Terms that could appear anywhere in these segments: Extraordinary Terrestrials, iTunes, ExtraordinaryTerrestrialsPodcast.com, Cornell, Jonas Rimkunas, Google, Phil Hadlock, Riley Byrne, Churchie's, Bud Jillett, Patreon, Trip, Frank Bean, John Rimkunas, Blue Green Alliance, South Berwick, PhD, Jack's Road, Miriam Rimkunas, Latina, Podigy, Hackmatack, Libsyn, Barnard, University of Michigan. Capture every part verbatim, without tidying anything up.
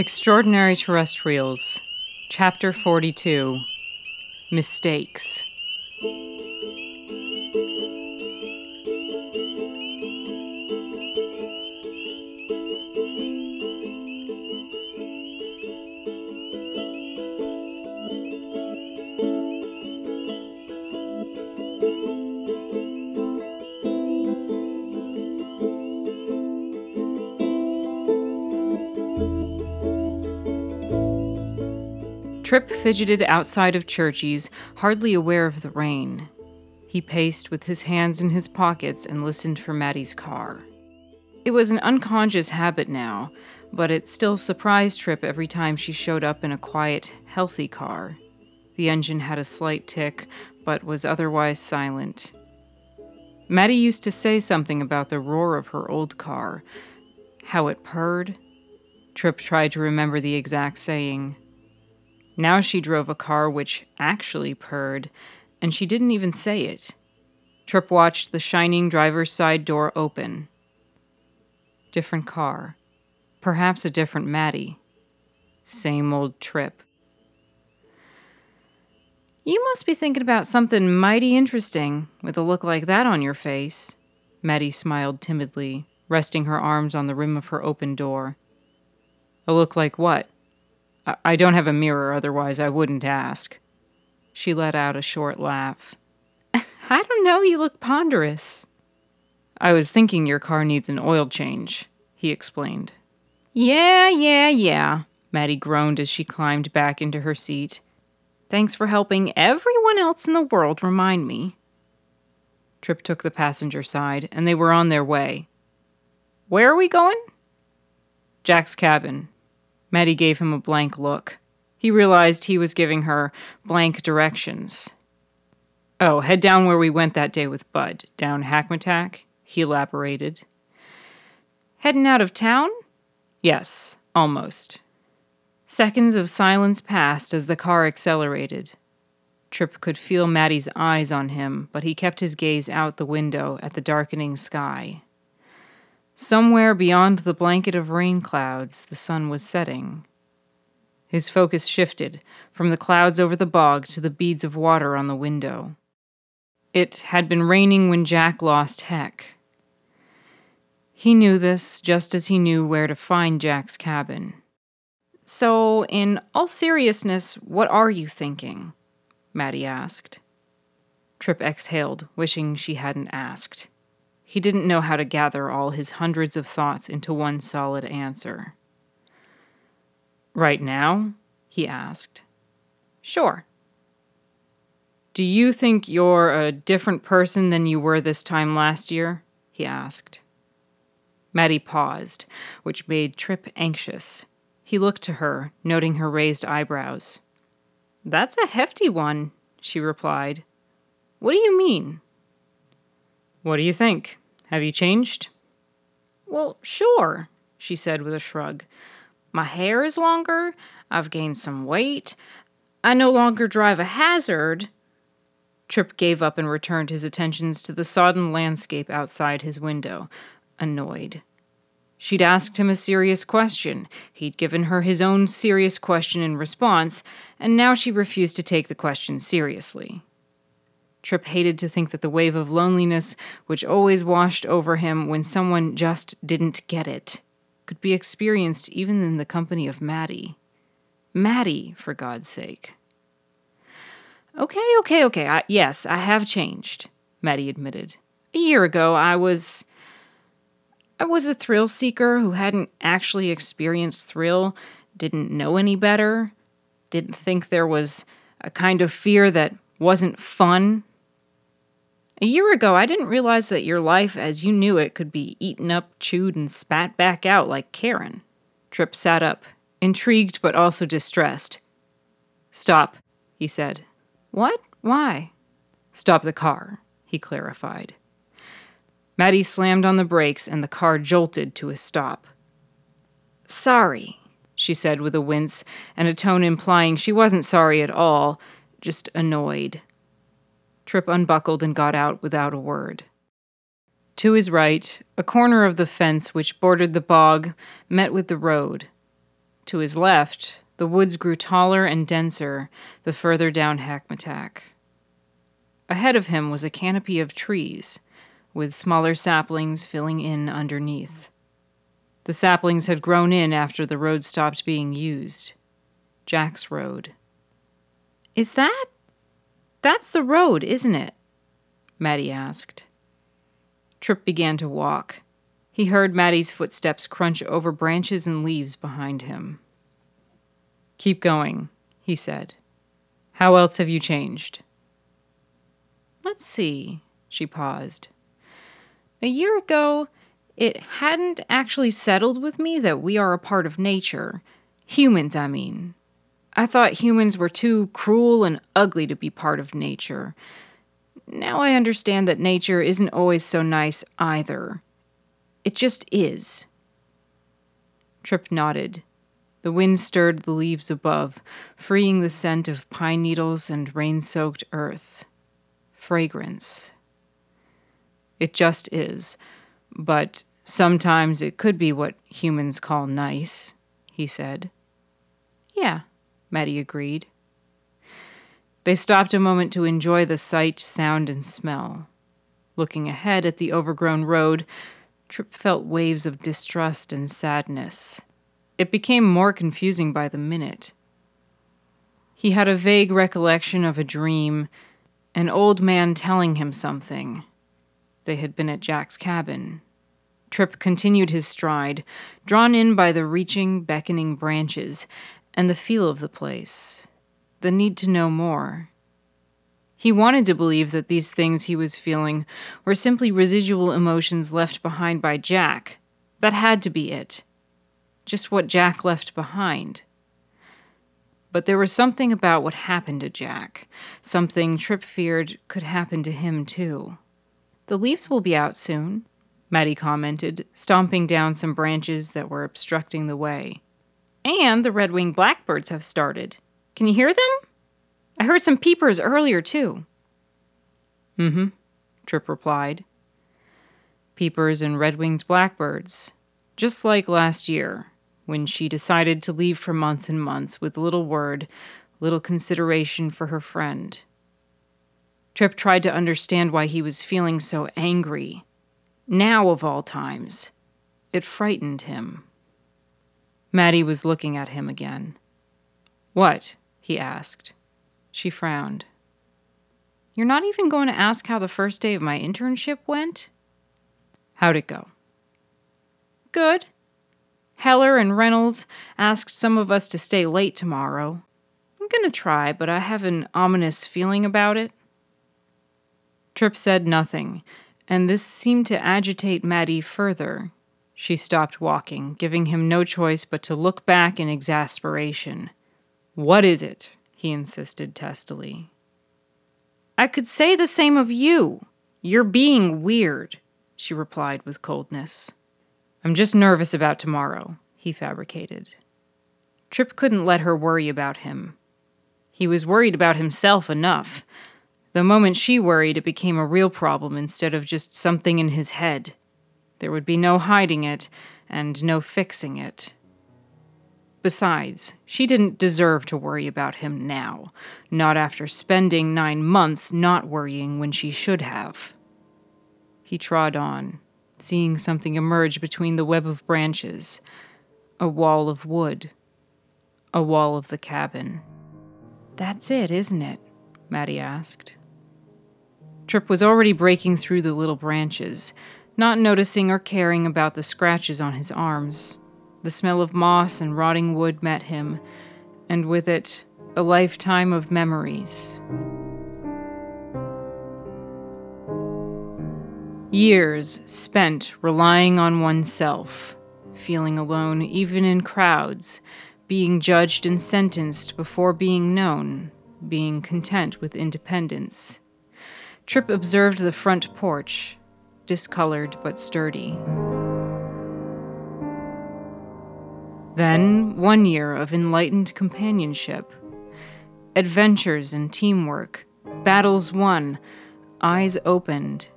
Extraordinary Terrestrials, Chapter forty-two, Mistakes. Trip fidgeted outside of Churchie's, hardly aware of the rain. He paced with his hands in his pockets and listened for Maddie's car. It was an unconscious habit now, but it still surprised Trip every time she showed up in a quiet, healthy car. The engine had a slight tick, but was otherwise silent. Maddie used to say something about the roar of her old car, how it purred. Trip tried to remember the exact saying. Now she drove a car which actually purred, and she didn't even say it. Trip watched the shining driver's side door open. Different car. Perhaps a different Maddie. Same old Trip. "You must be thinking about something mighty interesting with a look like that on your face." Maddie smiled timidly, resting her arms on the rim of her open door. "A look like what? I don't have a mirror, otherwise I wouldn't ask." She let out a short laugh. "I don't know, you look ponderous." "I was thinking your car needs an oil change," he explained. "Yeah, yeah, yeah," Maddie groaned as she climbed back into her seat. "Thanks for helping everyone else in the world remind me." Trip took the passenger side, and they were on their way. "Where are we going?" "Jack's cabin." Maddie gave him a blank look. He realized he was giving her blank directions. "Oh, head down where we went that day with Bud, down Hackmatack," he elaborated. "Heading out of town?" "Yes, almost." Seconds of silence passed as the car accelerated. Trip could feel Maddie's eyes on him, but he kept his gaze out the window at the darkening sky. Somewhere beyond the blanket of rain clouds, the sun was setting. His focus shifted from the clouds over the bog to the beads of water on the window. It had been raining when Jack lost Heck. He knew this just as he knew where to find Jack's cabin. "So, in all seriousness, what are you thinking?" Maddie asked. Trip exhaled, wishing she hadn't asked. He didn't know how to gather all his hundreds of thoughts into one solid answer. "Right now?" he asked. "Sure." "Do you think you're a different person than you were this time last year?" he asked. Maddie paused, which made Trip anxious. He looked to her, noting her raised eyebrows. "That's a hefty one," she replied. "What do you mean?" "What do you think? Have you changed?" "Well, sure," she said with a shrug. "My hair is longer. I've gained some weight. I no longer drive a hazard." Trip gave up and returned his attentions to the sodden landscape outside his window, annoyed. She'd asked him a serious question. He'd given her his own serious question in response, and now she refused to take the question seriously. Trip hated to think that the wave of loneliness, which always washed over him when someone just didn't get it, could be experienced even in the company of Maddie. Maddie, for God's sake. "Okay, okay, okay, I, yes, I have changed," Maddie admitted. "A year ago, I was... I was a thrill seeker who hadn't actually experienced thrill, didn't know any better, didn't think there was a kind of fear that wasn't fun. A year ago, I didn't realize that your life as you knew it could be eaten up, chewed, and spat back out like Karen." Trip sat up, intrigued but also distressed. "Stop," he said. "What? Why?" "Stop the car," he clarified. Maddie slammed on the brakes and the car jolted to a stop. "Sorry," she said with a wince and a tone implying she wasn't sorry at all, just annoyed. Trip unbuckled and got out without a word. To his right, a corner of the fence which bordered the bog met with the road. To his left, the woods grew taller and denser the further down Hackmatack. Ahead of him was a canopy of trees, with smaller saplings filling in underneath. The saplings had grown in after the road stopped being used. Jack's Road. Is that? That's the road, isn't it? Maddie asked. Trip began to walk. He heard Maddie's footsteps crunch over branches and leaves behind him. Keep going, he said. How else have you changed? Let's see, she paused. A year ago, it hadn't actually settled with me that we are a part of nature. Humans, I mean. I thought humans were too cruel and ugly to be part of nature. Now I understand that nature isn't always so nice either. It just is. Tripp nodded. The wind stirred the leaves above, freeing the scent of pine needles and rain-soaked earth. Fragrance. It just is. But sometimes it could be what humans call nice, he said. Yeah, Maddie agreed. They stopped a moment to enjoy the sight, sound, and smell. Looking ahead at the overgrown road, Tripp felt waves of distrust and sadness. It became more confusing by the minute. He had a vague recollection of a dream, an old man telling him something. They had been at Jack's cabin. Tripp continued his stride, drawn in by the reaching, beckoning branches and the feel of the place, the need to know more. He wanted to believe that these things he was feeling were simply residual emotions left behind by Jack. That had to be it. Just what Jack left behind. But there was something about what happened to Jack, something Tripp feared could happen to him too. The leaves will be out soon, Maddie commented, stomping down some branches that were obstructing the way. And the red-winged blackbirds have started. Can you hear them? I heard some peepers earlier, too. Mm-hmm, Tripp replied. Peepers and red-winged blackbirds, just like last year, when she decided to leave for months and months with little word, little consideration for her friend. Tripp tried to understand why he was feeling so angry. Now, of all times, it frightened him. Maddie was looking at him again. What? He asked. She frowned. You're not even going to ask how the first day of my internship went? How'd it go? Good. Heller and Reynolds asked some of us to stay late tomorrow. I'm going to try, but I have an ominous feeling about it. Tripp said nothing, and this seemed to agitate Maddie further. She stopped walking, giving him no choice but to look back in exasperation. What is it? He insisted testily. I could say the same of you. You're being weird, she replied with coldness. I'm just nervous about tomorrow, he fabricated. Tripp couldn't let her worry about him. He was worried about himself enough. The moment she worried, it became a real problem instead of just something in his head. There would be no hiding it and no fixing it. Besides, she didn't deserve to worry about him now, not after spending nine months not worrying when she should have. He trod on, seeing something emerge between the web of branches, a wall of wood, a wall of the cabin. That's it, isn't it? Maddie asked. Tripp was already breaking through the little branches, not noticing or caring about the scratches on his arms. The smell of moss and rotting wood met him, and with it, a lifetime of memories. Years spent relying on oneself, feeling alone even in crowds, being judged and sentenced before being known, being content with independence. Tripp observed the front porch, discolored but sturdy. Then, one year of enlightened companionship. Adventures and teamwork, battles won, eyes opened.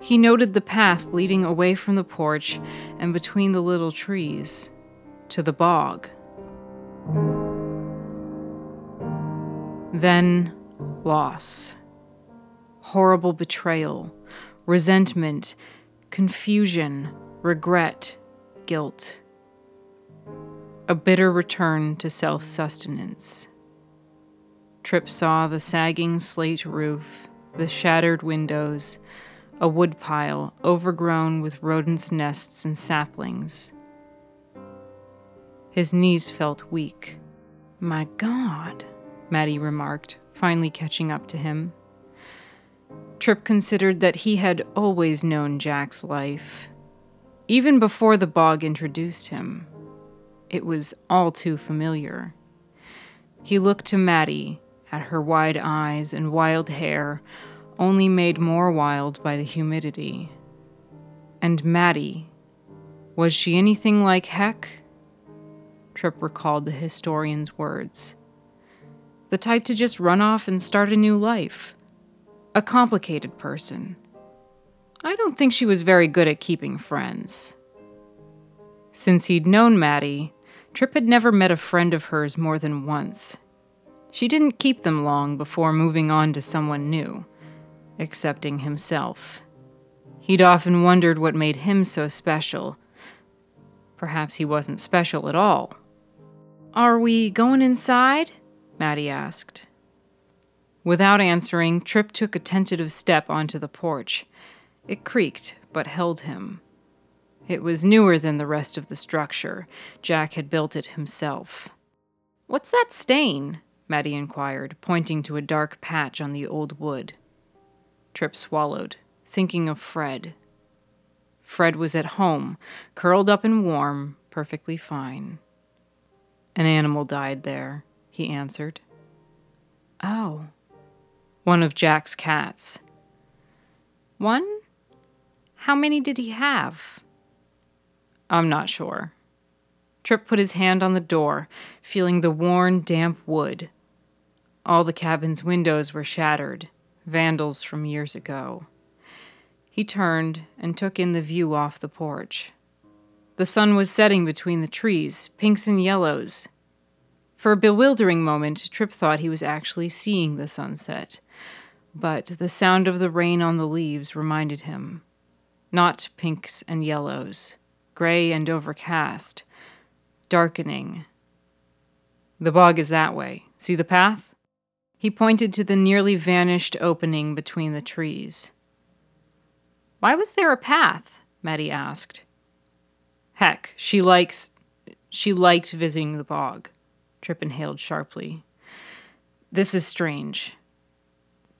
He noted the path leading away from the porch and between the little trees, to the bog. Then loss, horrible betrayal, resentment, confusion, regret, guilt. A bitter return to self-sustenance. Trip saw the sagging slate roof, the shattered windows, a woodpile overgrown with rodents' nests and saplings. His knees felt weak. "My God," Maddie remarked, finally catching up to him. Trip considered that he had always known Jack's life, even before the bog introduced him. It was all too familiar. He looked to Maddie, at her wide eyes and wild hair, only made more wild by the humidity. And Maddie, was she anything like Heck? Tripp recalled the historian's words. The type to just run off and start a new life. A complicated person. I don't think she was very good at keeping friends. Since he'd known Maddie, Tripp had never met a friend of hers more than once. She didn't keep them long before moving on to someone new, accepting himself. He'd often wondered what made him so special. Perhaps he wasn't special at all. "Are we going inside?" Maddie asked. Without answering, Tripp took a tentative step onto the porch. It creaked, but held him. It was newer than the rest of the structure. Jack had built it himself. "What's that stain?" Maddie inquired, pointing to a dark patch on the old wood. Tripp swallowed, thinking of Fred. Fred was at home, curled up and warm, perfectly fine. "An animal died there," he answered. "Oh." "One of Jack's cats." "One? How many did he have?" "I'm not sure." Tripp put his hand on the door, feeling the worn, damp wood. All the cabin's windows were shattered, vandals from years ago. He turned and took in the view off the porch. The sun was setting between the trees, pinks and yellows. For a bewildering moment, Tripp thought he was actually seeing the sunset, but the sound of the rain on the leaves reminded him. Not pinks and yellows, gray and overcast, darkening. "The bog is that way. See the path?" He pointed to the nearly vanished opening between the trees. "Why was there a path?" Maddie asked. "Heck, she likes... she liked visiting the bog," Tripp inhaled sharply. "This is strange."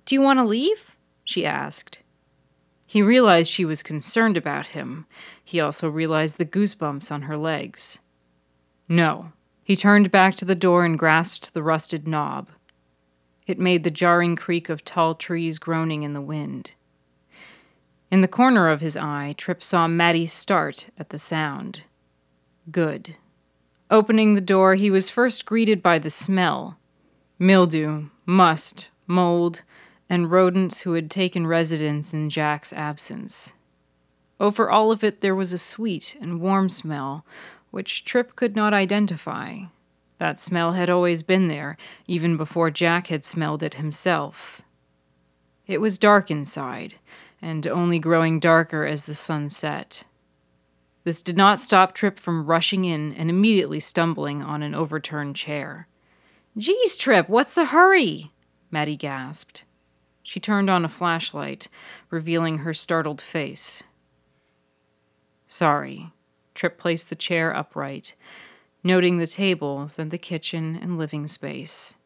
"Do you want to leave?" she asked. He realized she was concerned about him. He also realized the goosebumps on her legs. "No." He turned back to the door and grasped the rusted knob. It made the jarring creak of tall trees groaning in the wind. In the corner of his eye, Tripp saw Maddie start at the sound. Good. Opening the door, he was first greeted by the smell. Mildew, must, mold, and rodents who had taken residence in Jack's absence. Over all of it there was a sweet and warm smell, which Tripp could not identify. That smell had always been there, even before Jack had smelled it himself. It was dark inside, and only growing darker as the sun set. This did not stop Tripp from rushing in and immediately stumbling on an overturned chair. "Geez, Tripp, what's the hurry?" Maddie gasped. She turned on a flashlight, revealing her startled face. "Sorry." Tripp placed the chair upright, noting the table, then the kitchen and living space.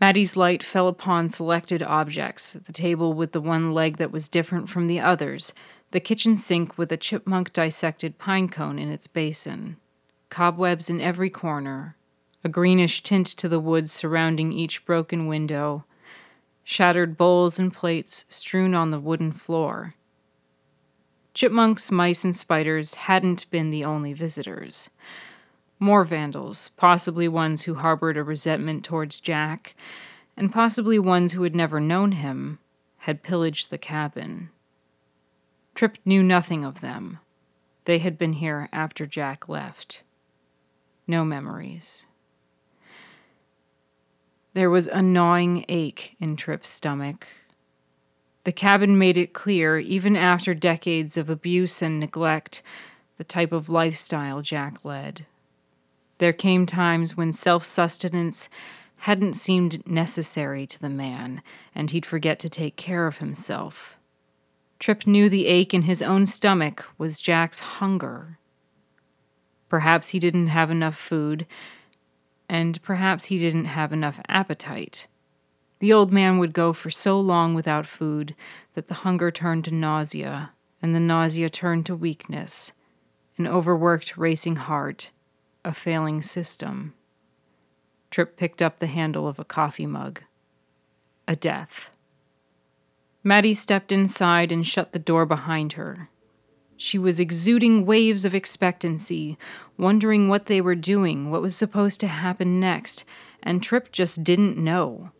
Maddie's light fell upon selected objects, the table with the one leg that was different from the others, the kitchen sink with a chipmunk-dissected pinecone in its basin, cobwebs in every corner, a greenish tint to the wood surrounding each broken window, shattered bowls and plates strewn on the wooden floor. Chipmunks, mice, and spiders hadn't been the only visitors. More vandals, possibly ones who harbored a resentment towards Jack, and possibly ones who had never known him, had pillaged the cabin. Tripp knew nothing of them. They had been here after Jack left. No memories. There was a gnawing ache in Trip's stomach. The cabin made it clear, even after decades of abuse and neglect, the type of lifestyle Jack led. There came times when self-sustenance hadn't seemed necessary to the man, and he'd forget to take care of himself. Tripp knew the ache in his own stomach was Jack's hunger. Perhaps he didn't have enough food, and perhaps he didn't have enough appetite. The old man would go for so long without food that the hunger turned to nausea, and the nausea turned to weakness, an overworked, racing heart, a failing system. Tripp picked up the handle of a coffee mug. A death. Maddie stepped inside and shut the door behind her. She was exuding waves of expectancy, wondering what they were doing, what was supposed to happen next, and Tripp just didn't know.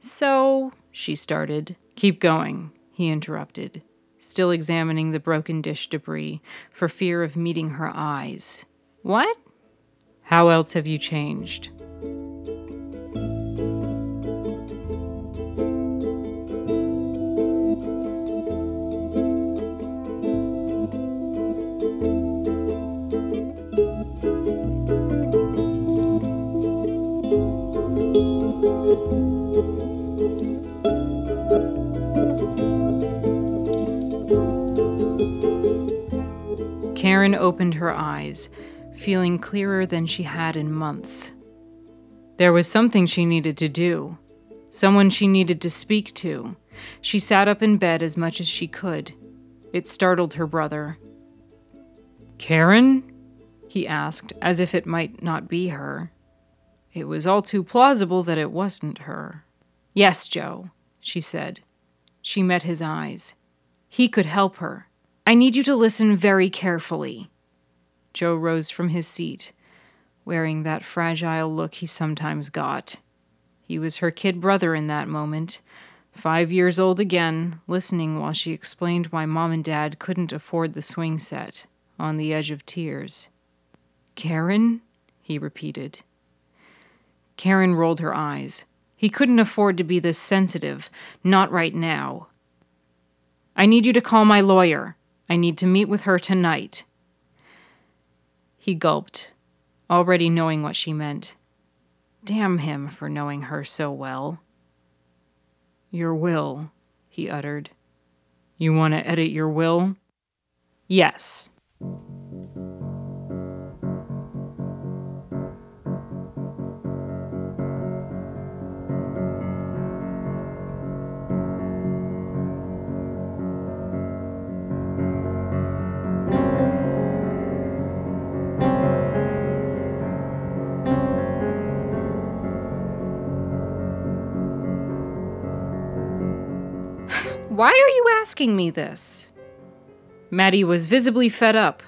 So, she started. Keep going, he interrupted, still examining the broken dish debris for fear of meeting her eyes. What? How else have you changed? Karen opened her eyes, feeling clearer than she had in months. There was something she needed to do, someone she needed to speak to. She sat up in bed as much as she could. It startled her brother. Karen? He asked, as if it might not be her. It was all too plausible that it wasn't her. Yes, Joe, she said. She met his eyes. He could help her. I need you to listen very carefully. Joe rose from his seat, wearing that fragile look he sometimes got. He was her kid brother in that moment, five years old again, listening while she explained why Mom and Dad couldn't afford the swing set, on the edge of tears. Karen? He repeated. Karen rolled her eyes. He couldn't afford to be this sensitive, not right now. I need you to call my lawyer. I need to meet with her tonight. He gulped, already knowing what she meant. Damn him for knowing her so well. Your will, he uttered. You want to edit your will? Yes. Why are you asking me this? Maddie was visibly fed up.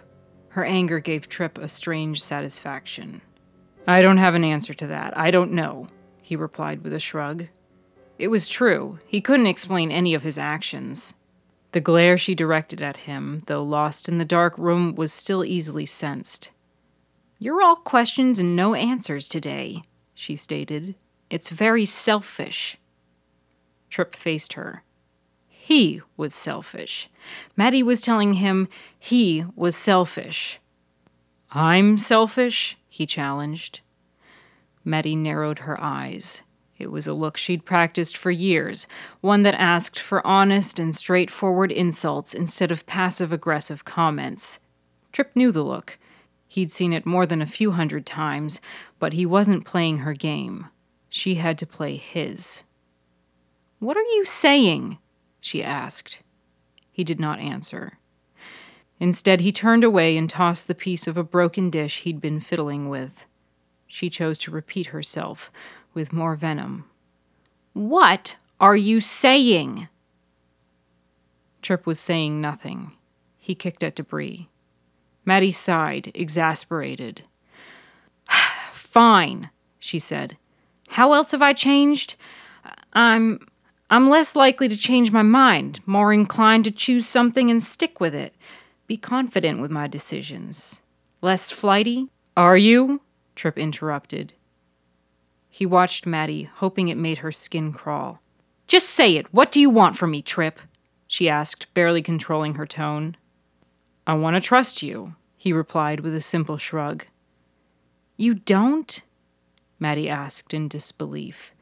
Her anger gave Tripp a strange satisfaction. I don't have an answer to that. I don't know, he replied with a shrug. It was true. He couldn't explain any of his actions. The glare she directed at him, though lost in the dark room, was still easily sensed. You're all questions and no answers today, she stated. It's very selfish. Tripp faced her. He was selfish. Maddie was telling him he was selfish. I'm selfish? He challenged. Maddie narrowed her eyes. It was a look she'd practiced for years, one that asked for honest and straightforward insults instead of passive-aggressive comments. Tripp knew the look. He'd seen it more than a few hundred times, but he wasn't playing her game. She had to play his. What are you saying? She asked. He did not answer. Instead, he turned away and tossed the piece of a broken dish he'd been fiddling with. She chose to repeat herself with more venom. What are you saying? Tripp was saying nothing. He kicked at debris. Maddie sighed, exasperated. Fine, she said. How else have I changed? I'm... I'm less likely to change my mind, more inclined to choose something and stick with it, be confident with my decisions. Less flighty? Are you? Tripp interrupted. He watched Maddie, hoping it made her skin crawl. "Just say it. What do you want from me, Trip?" she asked, barely controlling her tone. "I want to trust you," he replied with a simple shrug. "You don't?" Maddie asked in disbelief.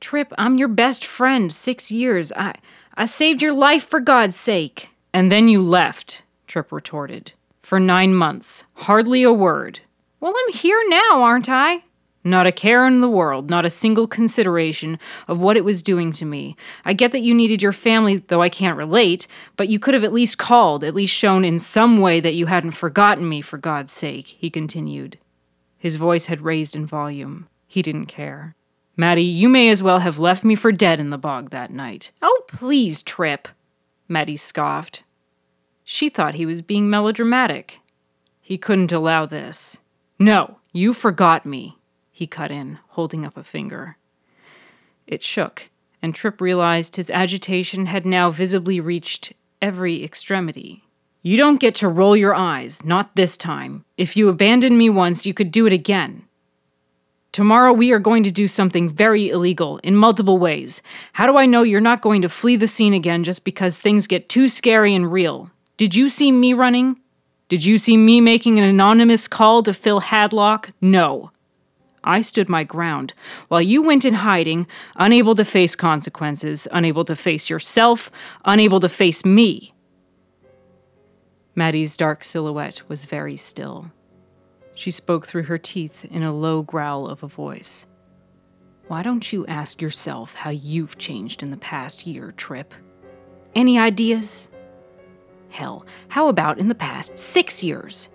"Trip, I'm your best friend, six years. I, I saved your life, for God's sake." "And then you left," Trip retorted. "For nine months. Hardly a word." "Well, I'm here now, aren't I?" "Not a care in the world, not a single consideration of what it was doing to me. I get that you needed your family, though I can't relate, but you could have at least called, at least shown in some way that you hadn't forgotten me, for God's sake," he continued. His voice had raised in volume. He didn't care. "Maddie, you may as well have left me for dead in the bog that night." "Oh, please, Trip," Maddie scoffed. She thought he was being melodramatic. He couldn't allow this. "No, you forgot me," he cut in, holding up a finger. It shook, and Tripp realized his agitation had now visibly reached every extremity. "You don't get to roll your eyes, not this time. If you abandoned me once, you could do it again. Tomorrow we are going to do something very illegal, in multiple ways. How do I know you're not going to flee the scene again just because things get too scary and real? Did you see me running? Did you see me making an anonymous call to Phil Hadlock? No. I stood my ground, while you went in hiding, unable to face consequences, unable to face yourself, unable to face me." Maddie's dark silhouette was very still. She spoke through her teeth in a low growl of a voice. "Why don't you ask yourself how you've changed in the past year, Trip? Any ideas? Hell, how about in the past six years?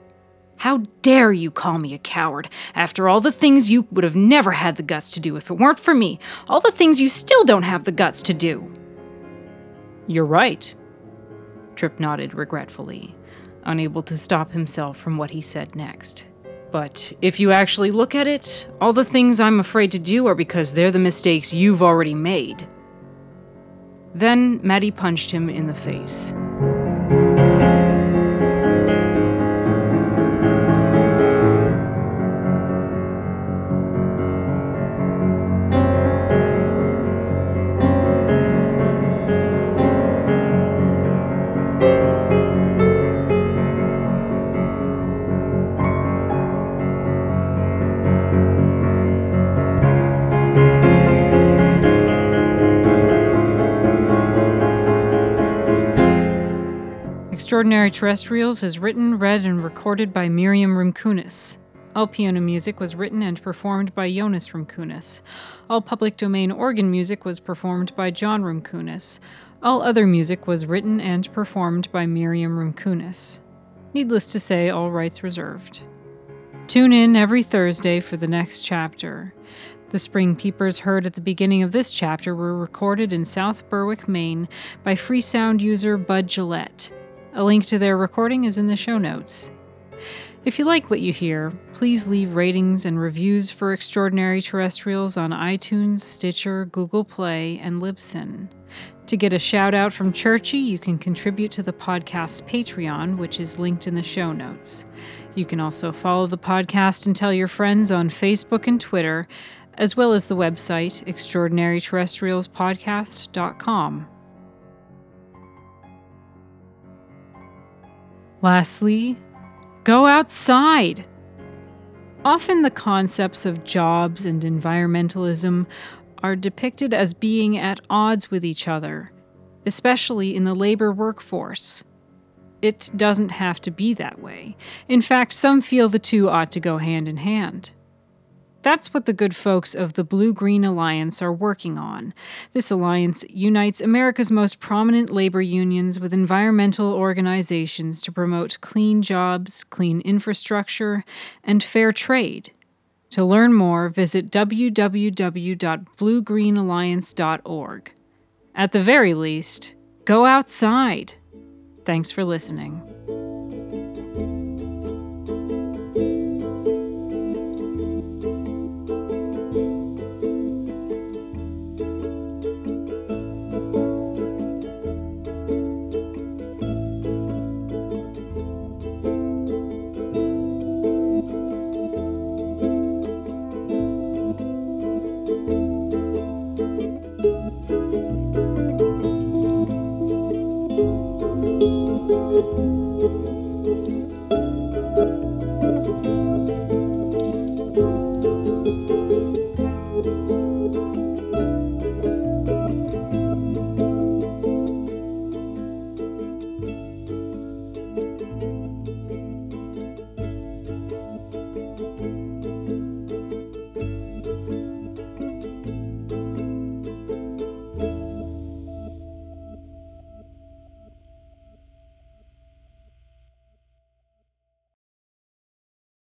How dare you call me a coward, after all the things you would have never had the guts to do if it weren't for me, all the things you still don't have the guts to do." "You're right," Tripp nodded regretfully, unable to stop himself from what he said next. "But if you actually look at it, all the things I'm afraid to do are because they're the mistakes you've already made." Then Maddie punched him in the face. Extraordinary Terrestrials is written, read, and recorded by Miriam Rimkunas. All piano music was written and performed by Jonas Rimkunas. All public domain organ music was performed by John Rimkunas. All other music was written and performed by Miriam Rimkunas. Needless to say, all rights reserved. Tune in every Thursday for the next chapter. The spring peepers heard at the beginning of this chapter were recorded in South Berwick, Maine, by free sound user Bud Jillett. A link to their recording is in the show notes. If you like what you hear, please leave ratings and reviews for Extraordinary Terrestrials on iTunes, Stitcher, Google Play, and Libsyn. To get a shout-out from Churchie, you can contribute to the podcast's Patreon, which is linked in the show notes. You can also follow the podcast and tell your friends on Facebook and Twitter, as well as the website, Extraordinary Terrestrials Podcast dot com. Lastly, go outside. Often the concepts of jobs and environmentalism are depicted as being at odds with each other, especially in the labor workforce. It doesn't have to be that way. In fact, some feel the two ought to go hand in hand. That's what the good folks of the Blue Green Alliance are working on. This alliance unites America's most prominent labor unions with environmental organizations to promote clean jobs, clean infrastructure, and fair trade. To learn more, visit w w w dot blue green alliance dot org. At the very least, go outside. Thanks for listening.